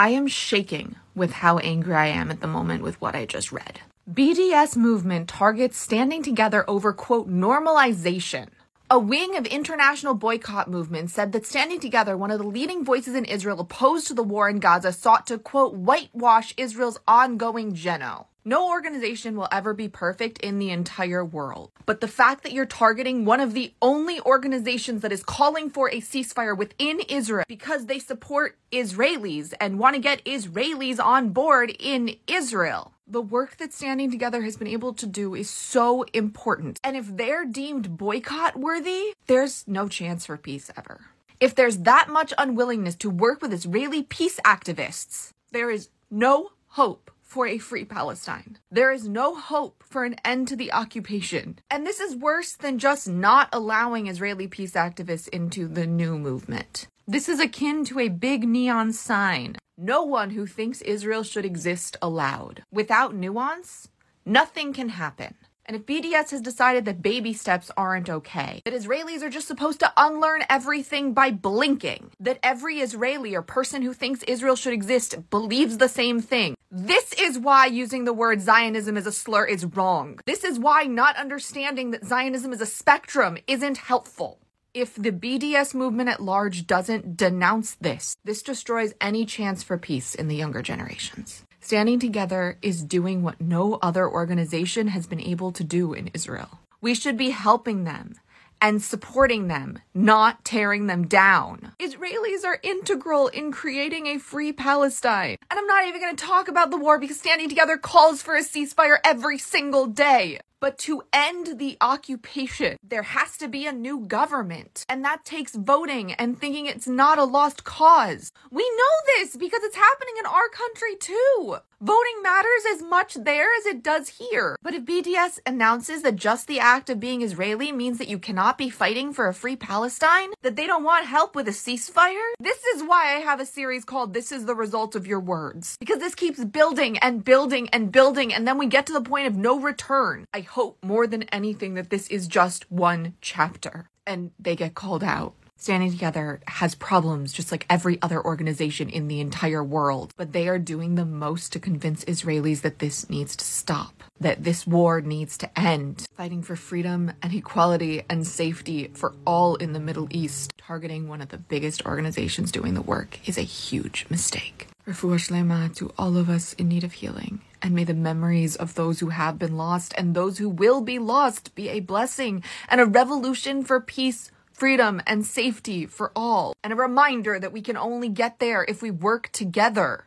I am shaking with how angry I am at the moment with what I just read. BDS movement targets Standing Together over, quote, normalization. A wing of international boycott movement said that Standing Together, one of the leading voices in Israel opposed to the war in Gaza, sought to, quote, whitewash Israel's ongoing genocide. No organization will ever be perfect in the entire world. But the fact that you're targeting one of the only organizations that is calling for a ceasefire within Israel because they support Israelis and want to get Israelis on board in Israel. The work that Standing Together has been able to do is so important. And if they're deemed boycott worthy, there's no chance for peace ever. If there's that much unwillingness to work with Israeli peace activists, there is no hope for a free Palestine. There is no hope for an end to the occupation. And this is worse than just not allowing Israeli peace activists into the new movement. This is akin to a big neon sign. No one who thinks Israel should exist allowed. Without nuance, nothing can happen. And if BDS has decided that baby steps aren't okay, that Israelis are just supposed to unlearn everything by blinking, that every Israeli or person who thinks Israel should exist believes the same thing, this is why using the word Zionism as a slur is wrong. This is why not understanding that Zionism is a spectrum isn't helpful. If the BDS movement at large doesn't denounce this, this destroys any chance for peace in the younger generations. Standing Together is doing what no other organization has been able to do in Israel. We should be helping them and supporting them, not tearing them down. Israelis are integral in creating a free Palestine. And I'm not even going to talk about the war because Standing Together calls for a ceasefire every single day. But to end the occupation, there has to be a new government. And that takes voting and thinking it's not a lost cause. We know this because it's happening in our country too. Voting matters as much there as it does here. But if BDS announces that just the act of being Israeli means that you cannot be fighting for a free Palestine, that they don't want help with a ceasefire, this is why I have a series called This is the Result of Your Words. Because this keeps building and building and building, and then we get to the point of no return. I hope more than anything that this is just one chapter and they get called out. Standing Together has problems just like every other organization in the entire world, but they are doing the most to convince Israelis that this needs to stop, that this war needs to end. Fighting for freedom and equality and safety for all in the Middle East, targeting one of the biggest organizations doing the work is a huge mistake. Refuah Shleima to all of us in need of healing. And may the memories of those who have been lost and those who will be lost be a blessing and a revolution for peace, freedom, and safety for all. And a reminder that we can only get there if we work together.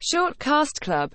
Shortcast Club.